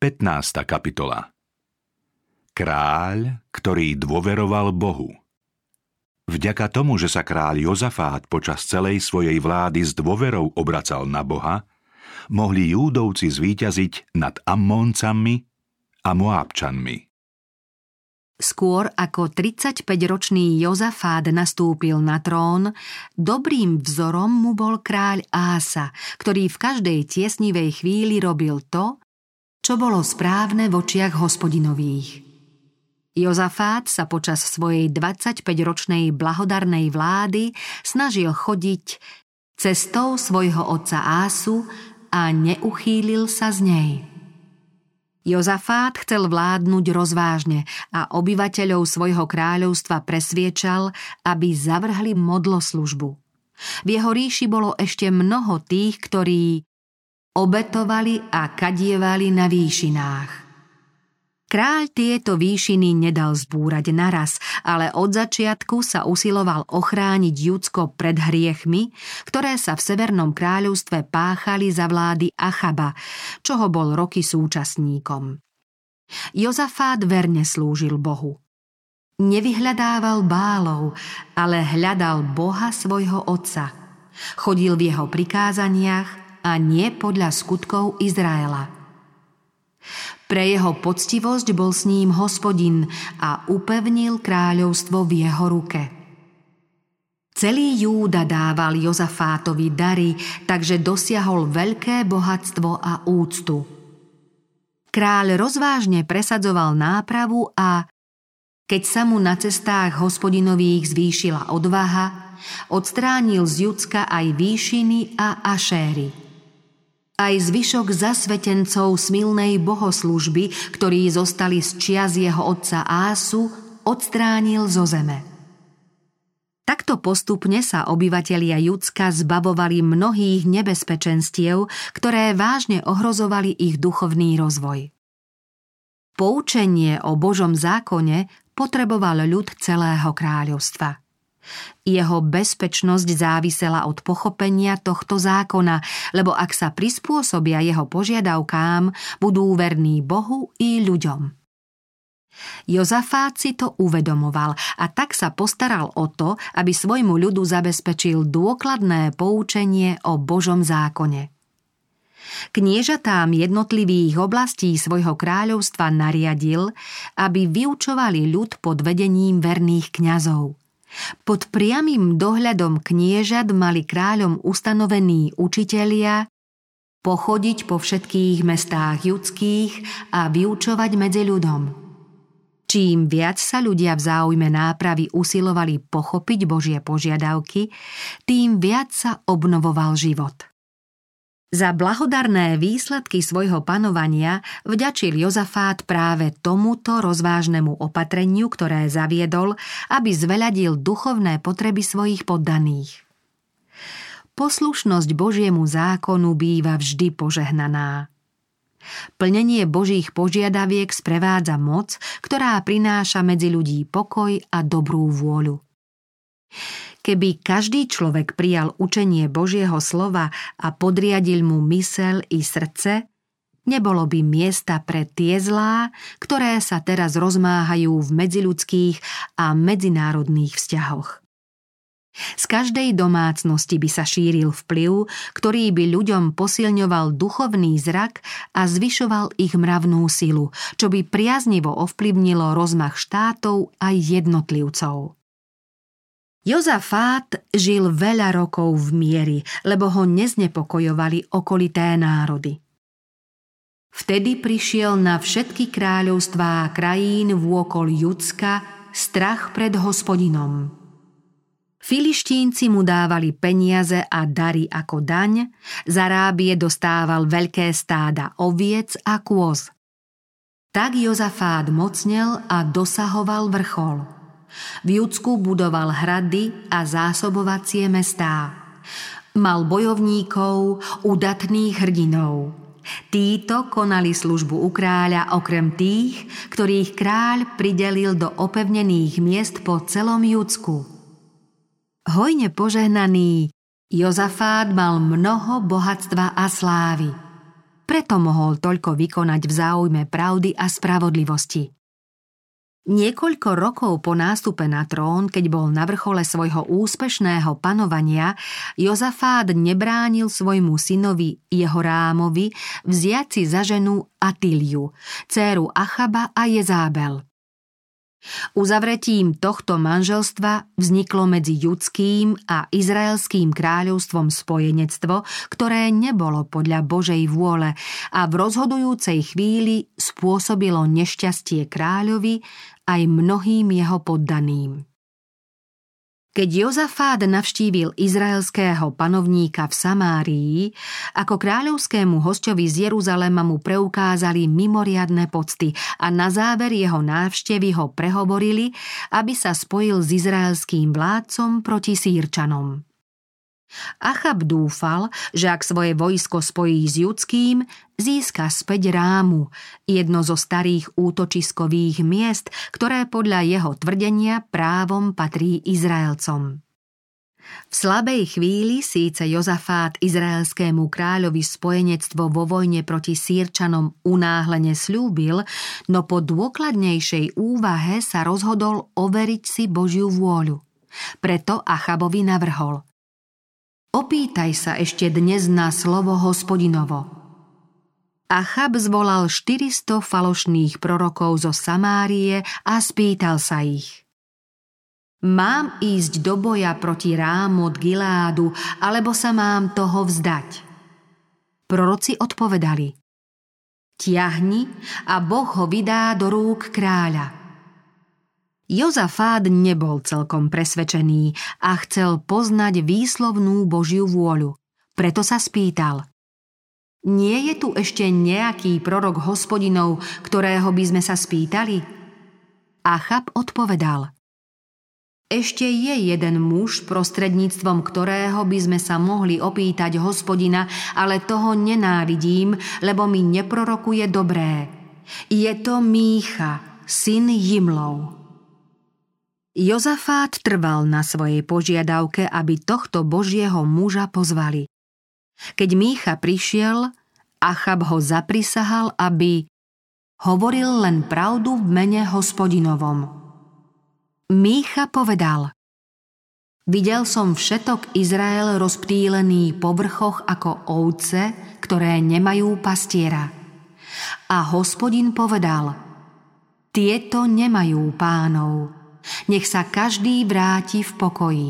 15. kapitola. Kráľ, ktorý dôveroval Bohu. Vďaka tomu, že sa kráľ Jozafát počas celej svojej vlády s dôverou obracal na Boha, mohli Júdovci zvíťaziť nad Ammóncami a Moabčanmi. Skôr ako 35-ročný Jozafát nastúpil na trón, dobrým vzorom mu bol kráľ Asa, ktorý v každej tiesnivej chvíli robil to, čo bolo správne v očiach Hospodinových. Jozafát sa počas svojej 25-ročnej blahodarnej vlády snažil chodiť cestou svojho otca Ásu a neuchýlil sa z nej. Jozafát chcel vládnuť rozvážne a obyvateľov svojho kráľovstva presviečal, aby zavrhli modloslužbu. V jeho ríši bolo ešte mnoho tých, ktorí obetovali a kadievali na výšinách. Kráľ tieto výšiny nedal zbúrať naraz, ale od začiatku sa usiloval ochrániť Judsko pred hriechmi, ktoré sa v Severnom kráľovstve páchali za vlády Achaba, čoho bol roky súčasníkom. Jozafát verne slúžil Bohu. Nevyhľadával Bálov, ale hľadal Boha svojho otca. Chodil v jeho prikázaniach a nie podľa skutkov Izraela. Pre jeho poctivosť bol s ním Hospodin a upevnil kráľovstvo v jeho ruke. Celý Júda dával Jozafátovi dary, takže dosiahol veľké bohatstvo a úctu. Kráľ rozvážne presadzoval nápravu a keď sa mu na cestách Hospodinových zvýšila odvaha, odstránil z Judska aj výšiny a Ašéry. Aj zvyšok zasvetencov smilnej bohoslužby, ktorí zostali z čias jeho otca Ásu, odstránil zo zeme. Takto postupne sa obyvatelia Judska zbavovali mnohých nebezpečenstiev, ktoré vážne ohrozovali ich duchovný rozvoj. Poučenie o Božom zákone potreboval ľud celého kráľovstva. Jeho bezpečnosť závisela od pochopenia tohto zákona, lebo ak sa prispôsobia jeho požiadavkám, budú verní Bohu i ľuďom. Jozafát si to uvedomoval a tak sa postaral o to, aby svojmu ľudu zabezpečil dôkladné poučenie o Božom zákone. Kniežatám jednotlivých oblastí svojho kráľovstva nariadil, aby vyučovali ľud pod vedením verných kňazov. Pod priamym dohľadom kniežat mali kráľom ustanovení učitelia pochodiť po všetkých mestách judských a vyučovať medzi ľudom. Čím viac sa ľudia v záujme nápravy usilovali pochopiť Božie požiadavky, tým viac sa obnovoval život. Za blahodarné výsledky svojho panovania vďačil Jozafát práve tomuto rozvážnemu opatreniu, ktoré zaviedol, aby zveľadil duchovné potreby svojich poddaných. Poslušnosť Božiemu zákonu býva vždy požehnaná. Plnenie Božích požiadaviek sprevádza moc, ktorá prináša medzi ľudí pokoj a dobrú vôľu. Keby každý človek prijal učenie Božieho slova a podriadil mu myseľ i srdce, nebolo by miesta pre tie zlá, ktoré sa teraz rozmáhajú v medziľudských a medzinárodných vzťahoch. Z každej domácnosti by sa šíril vplyv, ktorý by ľuďom posilňoval duchovný zrak a zvyšoval ich mravnú silu, čo by priaznivo ovplyvnilo rozmach štátov aj jednotlivcov. Jozafát žil veľa rokov v mieri, lebo ho neznepokojovali okolité národy. Vtedy prišiel na všetky kráľovstvá krajín vôkol Judska strach pred Hospodinom. Filištínci mu dávali peniaze a dary ako daň, z Arábie dostával veľké stáda oviec a kôz. Tak Jozafát mocnel a dosahoval vrchol. V Judsku budoval hrady a zásobovacie mestá. Mal bojovníkov, udatných hrdinov. Títo konali službu u kráľa okrem tých, ktorých kráľ pridelil do opevnených miest po celom Judsku. Hojne požehnaný, Jozafát mal mnoho bohatstva a slávy. preto mohol toľko vykonať v záujme pravdy a spravodlivosti. Niekoľko rokov po nástupe na trón, keď bol na vrchole svojho úspešného panovania, Jozafát nebránil svojmu synovi Jehorámovi vziať si za ženu Atiliu, dcéru Achaba a Jezábel. Uzavretím tohto manželstva vzniklo medzi judským a izraelským kráľovstvom spojenectvo, ktoré nebolo podľa Božej vôle a v rozhodujúcej chvíli spôsobilo nešťastie kráľovi aj mnohým jeho poddaným. Keď Jozafát navštívil izraelského panovníka v Samárii, ako kráľovskému hosťovi z Jeruzalema mu preukázali mimoriadne pocty a na záver jeho návštevy ho prehovorili, aby sa spojil s izraelským vládcom proti Sýrčanom. Achab dúfal, že ak svoje vojsko spojí s judským, získa späť Rámu, jedno zo starých útočiskových miest, ktoré podľa jeho tvrdenia právom patrí Izraelcom. V slabej chvíli síce Jozafát izraelskému kráľovi spojenectvo vo vojne proti Sýrčanom unáhlene sľúbil, no po dôkladnejšej úvahe sa rozhodol overiť si Božiu vôľu. Preto Achabovi navrhol: Opýtaj sa ešte dnes na slovo Hospodinovo. Achab zvolal 400 falošných prorokov zo Samárie a spýtal sa ich: Mám ísť do boja proti Rámot Gileádu, alebo sa mám toho vzdať? Proroci odpovedali: Tiahni a Boh ho vydá do rúk kráľa. Jozafát nebol celkom presvedčený a chcel poznať výslovnú Božiu vôľu. Preto sa spýtal: Nie je tu ešte nejaký prorok Hospodinov, ktorého by sme sa spýtali? Achab odpovedal: Ešte je jeden muž, prostredníctvom ktorého by sme sa mohli opýtať Hospodina, ale toho nenávidím, lebo mi neprorokuje dobré. Je to Mícha, syn Jimlov. Jozafát trval na svojej požiadavke, aby tohto Božieho muža pozvali. Keď Mícha prišiel, Achab ho zaprisahal, aby hovoril len pravdu v mene Hospodinovom. Mícha povedal: Videl som všetok Izrael rozptýlený po vrchoch ako ovce, ktoré nemajú pastiera. A Hospodin povedal: Tieto nemajú pánov. Nech sa každý vráti v pokoji.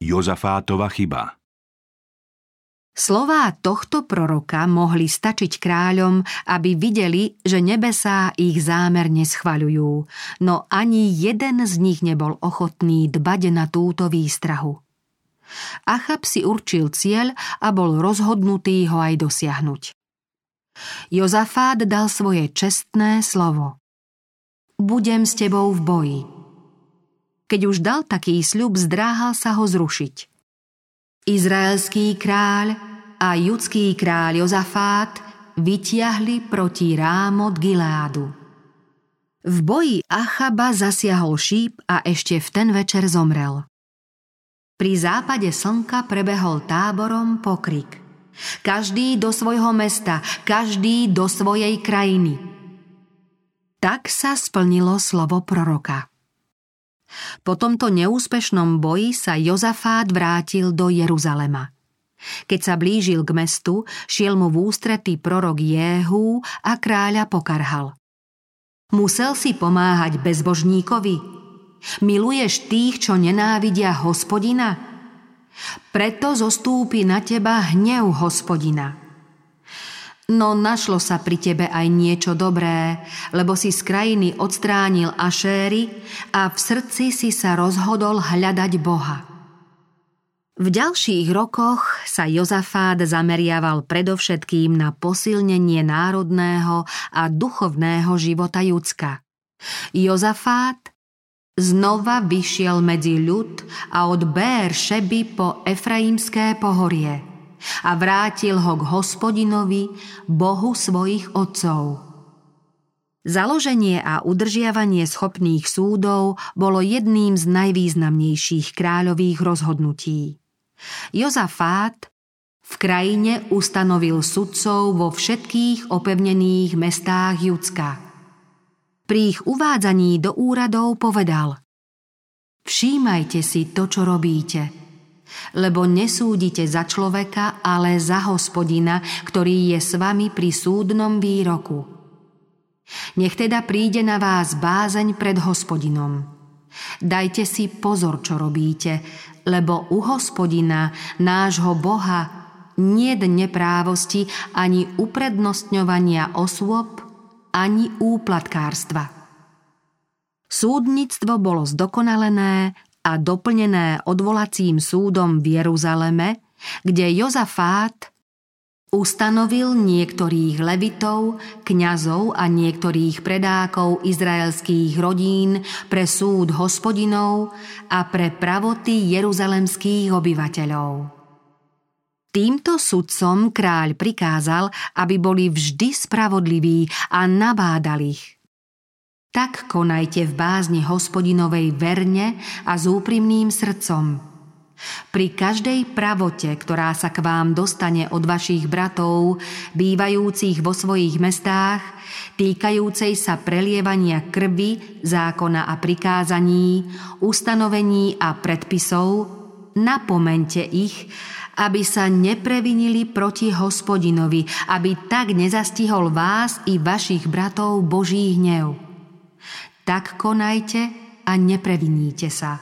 Jozafátova chyba. Slová tohto proroka mohli stačiť kráľom, aby videli, že nebesá ich zámerne schvaľujú, no ani jeden z nich nebol ochotný dbať na túto výstrahu. Achab si určil cieľ a bol rozhodnutý ho aj dosiahnuť. Jozafát dal svoje čestné slovo: Budem s tebou v boji. Keď už dal taký sľub, zdráhal sa ho zrušiť. Izraelský kráľ a judský kráľ Jozafát vytiahli proti Rámot Gileádu. V boji Achaba zasiahol šíp a ešte v ten večer zomrel. Pri západe slnka prebehol táborom pokrik: Každý do svojho mesta, každý do svojej krajiny. Tak sa splnilo slovo proroka. Po tomto neúspešnom boji sa Jozafát vrátil do Jeruzalema. Keď sa blížil k mestu, šiel mu v ústretí prorok Jéhú a kráľa pokarhal: Musel si pomáhať bezbožníkovi? Miluješ tých, čo nenávidia Hospodina? Preto zostúpi na teba hnev Hospodina. No našlo sa pri tebe aj niečo dobré, lebo si z krajiny odstránil Ašéry a v srdci si sa rozhodol hľadať Boha. V ďalších rokoch sa Jozafát zameriaval predovšetkým na posilnenie národného a duchovného života Judska. Jozafát znova vyšiel medzi ľud a od Bér Šeby po Efraímske pohorie a vrátil ho k Hospodinovi, Bohu svojich otcov. Založenie a udržiavanie schopných súdov bolo jedným z najvýznamnejších kráľových rozhodnutí. Jozafát V krajine ustanovil sudcov vo všetkých opevnených mestách Judska. Pri ich uvádzaní do úradov povedal: Všímajte si to, čo robíte, lebo nesúdite za človeka, ale za Hospodina, ktorý je s vami pri súdnom výroku. Nech teda príde na vás bázeň pred Hospodinom. Dajte si pozor, čo robíte, lebo u Hospodina, nášho Boha, niet neprávosti ani uprednostňovania osôb, ani úplatkárstva. Súdnictvo bolo zdokonalené a doplnené odvolacím súdom v Jeruzaleme, kde Jozafát ustanovil niektorých levitov, kňazov a niektorých predákov izraelských rodín pre súd Hospodinov a pre pravoty jeruzalemských obyvateľov. Týmto sudcom kráľ prikázal, aby boli vždy spravodliví, a nabádal ich: Tak konajte v bázni Hospodinovej verne a s úprimným srdcom. Pri každej pravote, ktorá sa k vám dostane od vašich bratov, bývajúcich vo svojich mestách, týkajúcej sa prelievania krvi, zákona a prikázaní, ustanovení a predpisov, napomente ich, aby sa neprevinili proti Hospodinovi, aby tak nezastihol vás i vašich bratov Boží hnev. Tak konajte a nepreviníte sa.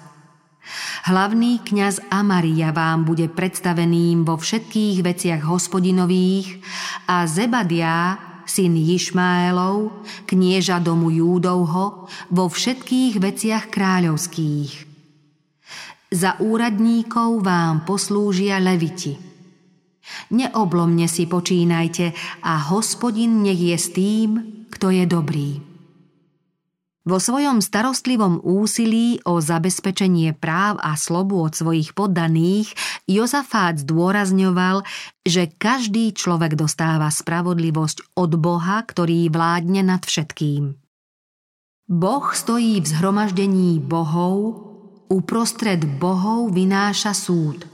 Hlavný kňaz Amária vám bude predstaveným vo všetkých veciach Hospodinových a Zebadia, syn Išmáelov, knieža domu Júdovho, vo všetkých veciach kráľovských. Za úradníkov vám poslúžia leviti. Neoblomne si počínajte a Hospodin nech je s tým, kto je dobrý. Vo svojom starostlivom úsilí o zabezpečenie práv a slobôd svojich poddaných Jozafát zdôrazňoval, že každý človek dostáva spravodlivosť od Boha, ktorý vládne nad všetkým. Boh stojí v zhromaždení bohov, uprostred bohov vynáša súd.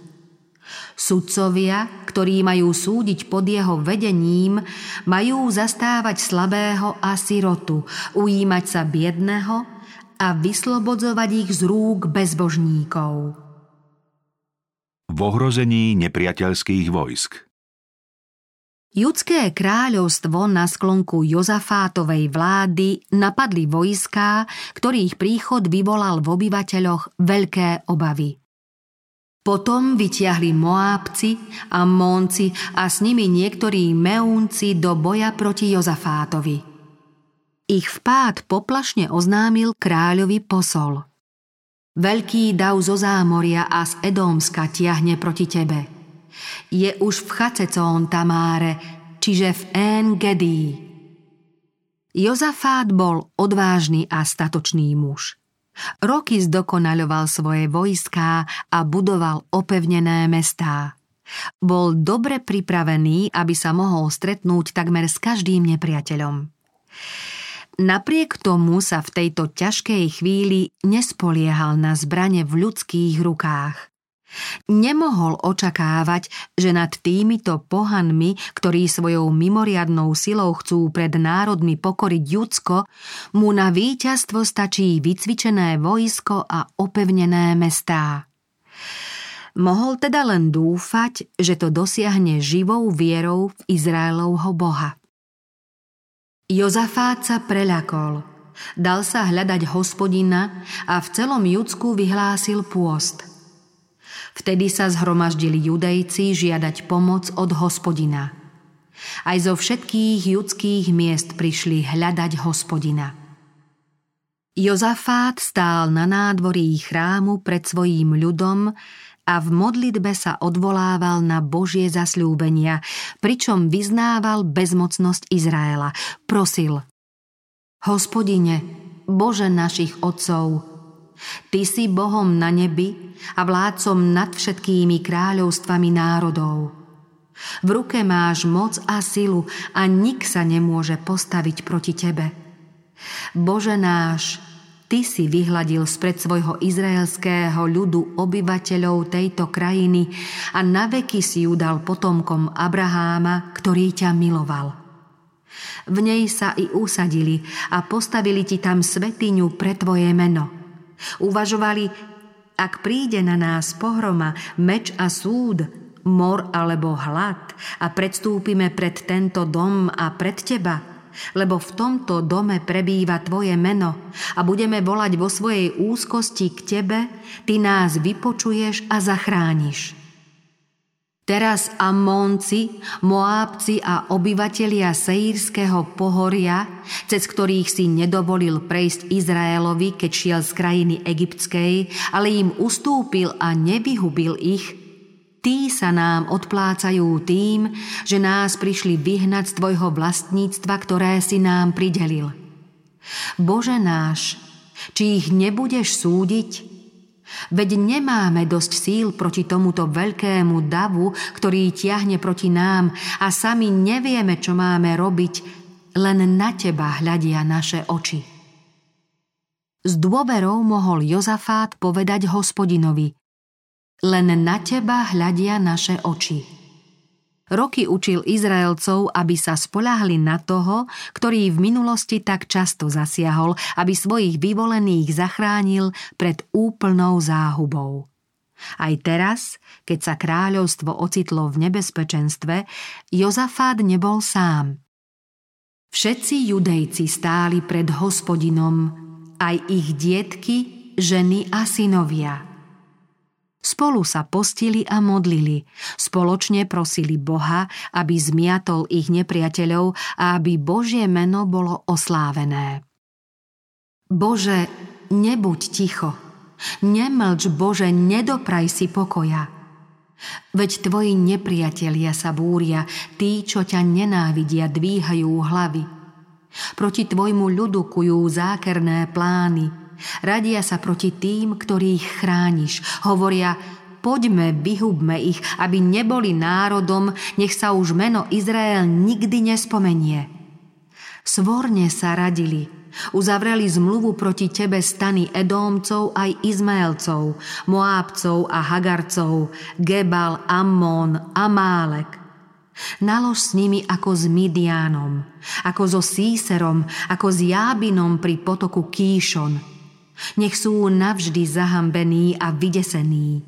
Sudcovia, ktorí majú súdiť pod jeho vedením, majú zastávať slabého a sirotu, ujímať sa biedného a vyslobodzovať ich z rúk bezbožníkov. V ohrození nepriateľských vojsk. Judské kráľovstvo na sklonku Jozafátovej vlády napadli vojská, ktorých príchod vyvolal v obyvateľoch veľké obavy. Potom vytiahli Moabci, Ammónci a s nimi niektorí Meúnci do boja proti Jozafátovi. Ich vpád poplašne oznámil kráľovi posol: Veľký dav zo Zámoria a z Edómska tiahne proti tebe. Je už v Chacecón Tamáre, čiže v Én Gedí. Jozafát bol odvážny a statočný muž. Roky zdokonaľoval svoje vojská a budoval opevnené mestá. Bol dobre pripravený, aby sa mohol stretnúť takmer s každým nepriateľom. Napriek tomu sa v tejto ťažkej chvíli nespoliehal na zbrane v ľudských rukách. Nemohol očakávať, že nad týmito pohanmi, ktorí svojou mimoriadnou silou chcú pred národmi pokoriť Judsko, mu na víťazstvo stačí vycvičené vojsko a opevnené mestá. Mohol teda len dúfať, že to dosiahne živou vierou v Izraelovho Boha. Jozafát sa preľakol, dal sa hľadať Hospodina a v celom Judsku vyhlásil pôst. Vtedy sa zhromaždili Judejci žiadať pomoc od Hospodina. Aj zo všetkých judských miest prišli hľadať Hospodina. Jozafát stál na nádvorí chrámu pred svojím ľudom a v modlitbe sa odvolával na Božie zasľúbenia, pričom vyznával bezmocnosť Izraela. Prosil: Hospodine, Bože našich otcov, Ty si Bohom na nebi a vládcom nad všetkými kráľovstvami národov. V ruke máš moc a silu a nik sa nemôže postaviť proti Tebe. Bože náš, Ty si vyhladil spred svojho izraelského ľudu obyvateľov tejto krajiny a naveky si ju dal potomkom Abraháma, ktorý ťa miloval. V nej sa i usadili a postavili ti tam svätyňu pre tvoje meno. Uvažovali, ak príde na nás pohroma, meč a súd, mor alebo hlad a predstúpime pred tento dom a pred teba, lebo v tomto dome prebýva tvoje meno a budeme volať vo svojej úzkosti k tebe, ty nás vypočuješ a zachrániš. Teraz Ammónci, Moábci a obyvatelia Seírskeho pohoria, cez ktorých si nedovolil prejsť Izraelovi, keď šiel z krajiny egyptskej, ale im ustúpil a nevyhubil ich, tí sa nám odplácajú tým, že nás prišli vyhnať z tvojho vlastníctva, ktoré si nám pridelil. Bože náš, či ich nebudeš súdiť? Veď nemáme dosť síl proti tomuto veľkému davu, ktorý tiahne proti nám a sami nevieme, čo máme robiť, len na teba hľadia naše oči. S dôverou mohol Jozafát povedať Hospodinovi: Len na teba hľadia naše oči. Roky učil Izraelcov, aby sa spoľahli na toho, ktorý v minulosti tak často zasiahol, aby svojich vyvolených zachránil pred úplnou záhubou. Aj teraz, keď sa kráľovstvo ocitlo v nebezpečenstve, Jozafát nebol sám. Všetci Judejci stáli pred Hospodinom, aj ich dietky, ženy a synovia. Spolu sa postili a modlili, spoločne prosili Boha, aby zmiatol ich nepriateľov a aby Božie meno bolo oslávené. Bože, nebuď ticho, nemlč, Bože, nedopraj si pokoja. Veď tvoji nepriatelia sa búria, tí, čo ťa nenávidia, dvíhajú hlavy. Proti tvojmu ľudu kujú zákerné plány, radia sa proti tým, ktorých chrániš. Hovoria, poďme, vyhubme ich, aby neboli národom, nech sa už meno Izrael nikdy nespomenie. Svorne sa radili, uzavreli zmluvu proti tebe stany Edómcov aj Izmaelcov, Moábcov a Hagarcov, Gebal, Ammón, Amálek. Nalož s nimi ako s Midiánom, ako so Síserom, ako s Jábinom pri potoku Kíšon. Nech sú navždy zahambení a vydesení.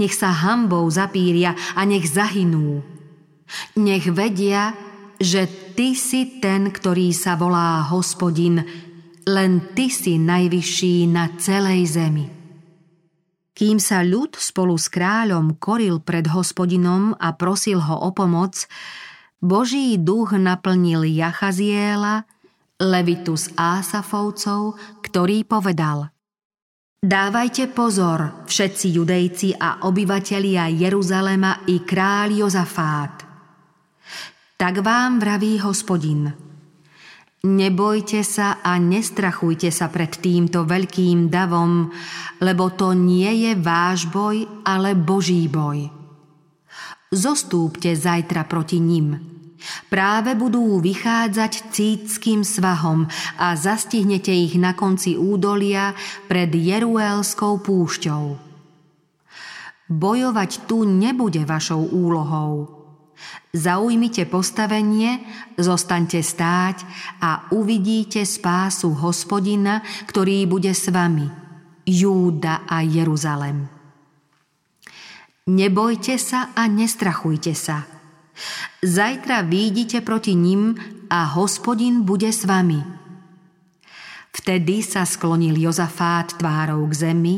Nech sa hanbou zapíria a nech zahynú. Nech vedia, že ty si ten, ktorý sa volá Hospodin, len ty si najvyšší na celej zemi. Kým sa ľud spolu s kráľom koril pred Hospodinom a prosil ho o pomoc, Boží duch naplnil Jachaziela, levitu z Asafovcov, ktorý povedal: Dávajte pozor, všetci Judejci a obyvatelia Jeruzalema i kráľ Jozafát. Tak vám vraví Hospodin: Nebojte sa a nestrachujte sa pred týmto veľkým davom, lebo to nie je váš boj, ale Boží boj. Zostúpte zajtra proti nim. Práve budú vychádzať cídským svahom a zastihnete ich na konci údolia pred Jeruelskou púšťou. Bojovať tu nebude vašou úlohou. Zaujmite postavenie, zostaňte stáť a uvidíte spásu Hospodina, ktorý bude s vami, Júda a Jeruzalem. Nebojte sa a nestrachujte sa. Zajtra výjdite proti nim a Hospodin bude s vami. Vtedy sa sklonil Jozafát tvárou k zemi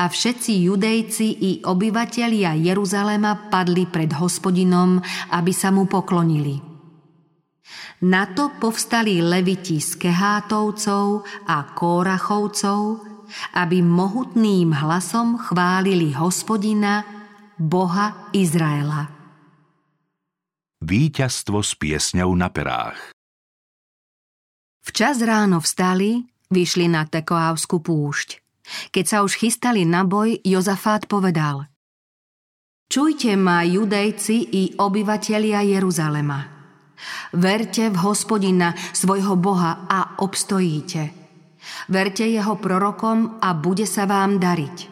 a všetci Judejci i obyvatelia Jeruzalema padli pred Hospodinom, aby sa mu poklonili. Na to povstali leviti z kehátovcov a kórachovcov, aby mohutným hlasom chválili Hospodina, Boha Izraela. Víťazstvo s piesňou na perách. Včas ráno vstali, vyšli na Tekoávsku púšť. Keď sa už chystali na boj, Jozafát povedal: Čujte ma, Judejci i obyvatelia Jeruzalema. Verte v Hospodina, svojho Boha, a obstojíte. Verte jeho prorokom a bude sa vám dariť.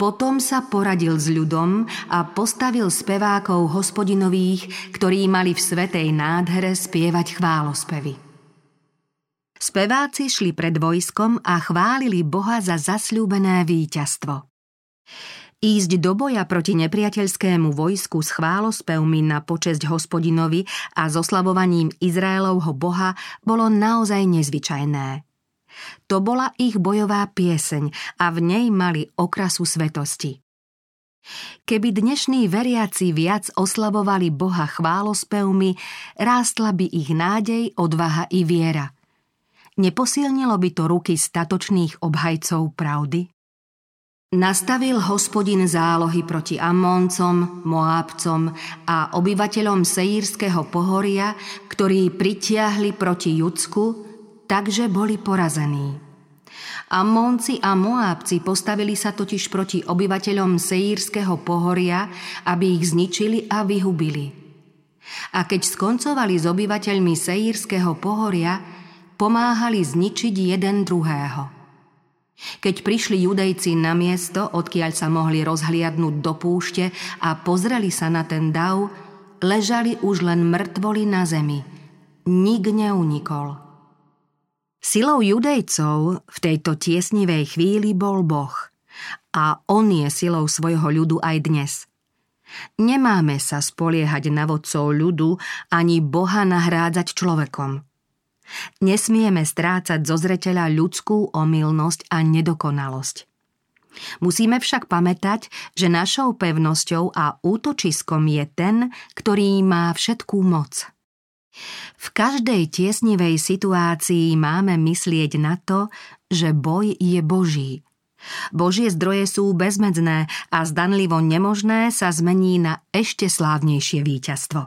Potom sa poradil s ľudom a postavil spevákov Hospodinových, ktorí mali v svätej nádhere spievať chválospevy. Speváci šli pred vojskom a chválili Boha za zasľúbené víťazstvo. Ísť do boja proti nepriateľskému vojsku s chválospevmi na počesť Hospodinovi a s oslavovaním Izraelovho Boha bolo naozaj nezvyčajné. To bola ich bojová pieseň a v nej mali okrasu svetosti. Keby dnešní veriaci viac oslavovali Boha chválospevmi, rástla by ich nádej, odvaha i viera. Neposilnilo by to ruky statočných obhajcov pravdy? Nastavil Hospodin zálohy proti Ammóncom, Moabcom a obyvateľom Seírskeho pohoria, ktorí pritiahli proti Judsku, takže boli porazení. Ammónci a Moabci postavili sa totiž proti obyvateľom Seírskeho pohoria, aby ich zničili a vyhubili. A keď skoncovali s obyvateľmi Seírskeho pohoria, pomáhali zničiť jeden druhého. Keď prišli Judejci na miesto, odkiaľ sa mohli rozhliadnúť do púšte a pozreli sa na ten dav, ležali už len mŕtvoli na zemi. Nik neunikol. Silou Judejcov v tejto tiesnivej chvíli bol Boh. A on je silou svojho ľudu aj dnes. Nemáme sa spoliehať na vodcov ľudu ani Boha nahrádzať človekom. Nesmieme strácať zo zreteľa ľudskú omylnosť a nedokonalosť. Musíme však pamätať, že našou pevnosťou a útočiskom je ten, ktorý má všetkú moc. V každej tiesnivej situácii máme myslieť na to, že boj je Boží. Božie zdroje sú bezmedzné a zdanlivo nemožné sa zmení na ešte slávnejšie víťazstvo.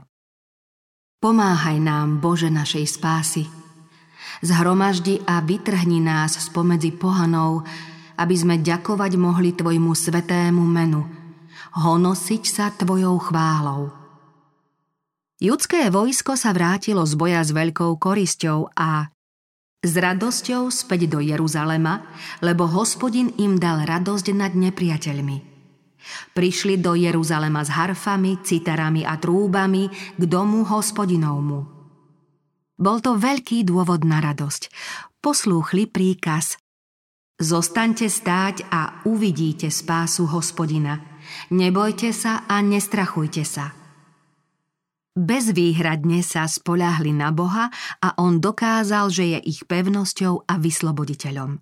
Pomáhaj nám, Bože našej spásy. Zhromaždi a vytrhni nás spomedzi pohanov, aby sme ďakovať mohli Tvojmu svetému menu. Honosiť sa Tvojou chválou. Judské vojsko sa vrátilo z boja s veľkou korisťou a s radosťou späť do Jeruzalema, lebo Hospodin im dal radosť nad nepriateľmi. Prišli do Jeruzalema s harfami, citarami a trúbami k domu Hospodinovmu. Bol to veľký dôvod na radosť. Poslúchli príkaz. Zostaňte stáť a uvidíte spásu Hospodina. Nebojte sa a nestrachujte sa. Bezvýhradne sa spoľahli na Boha a on dokázal, že je ich pevnosťou a vysloboditeľom.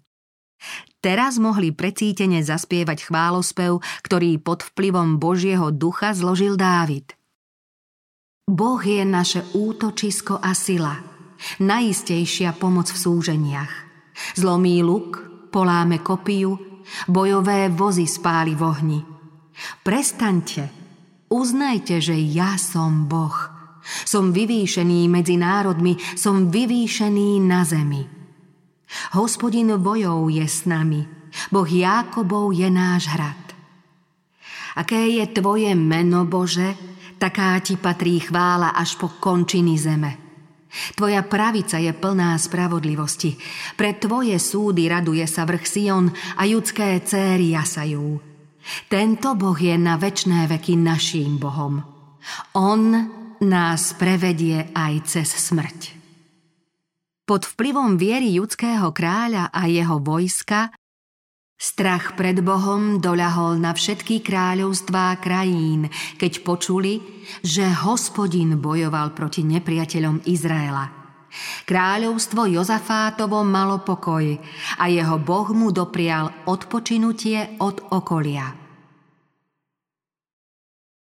Teraz mohli precítene zaspievať chválospev, ktorý pod vplyvom Božieho ducha zložil Dávid. Boh je naše útočisko a sila, najistejšia pomoc v súženiach. Zlomí luk, poláme kopiju, bojové vozy spáli v ohni. Prestaňte, uznajte, že ja som Boh. Som vyvýšený medzi národmi, som vyvýšený na zemi. Hospodin vojov je s nami, Boh Jákobov je náš hrad. Aké je Tvoje meno, Bože, taká Ti patrí chvála až po končiny zeme. Tvoja pravica je plná spravodlivosti. Pre Tvoje súdy raduje sa vrch Sion a judské céry jasajú. Tento Boh je na večné veky naším Bohom. On nás prevedie aj cez smrť. Pod vplyvom viery judského kráľa a jeho vojska strach pred Bohom doľahol na všetky kráľovstvá krajín, keď počuli, že Hospodin bojoval proti nepriateľom Izraela. Kráľovstvo Jozafátovo malo pokoj a jeho Boh mu doprial odpočinutie od okolia.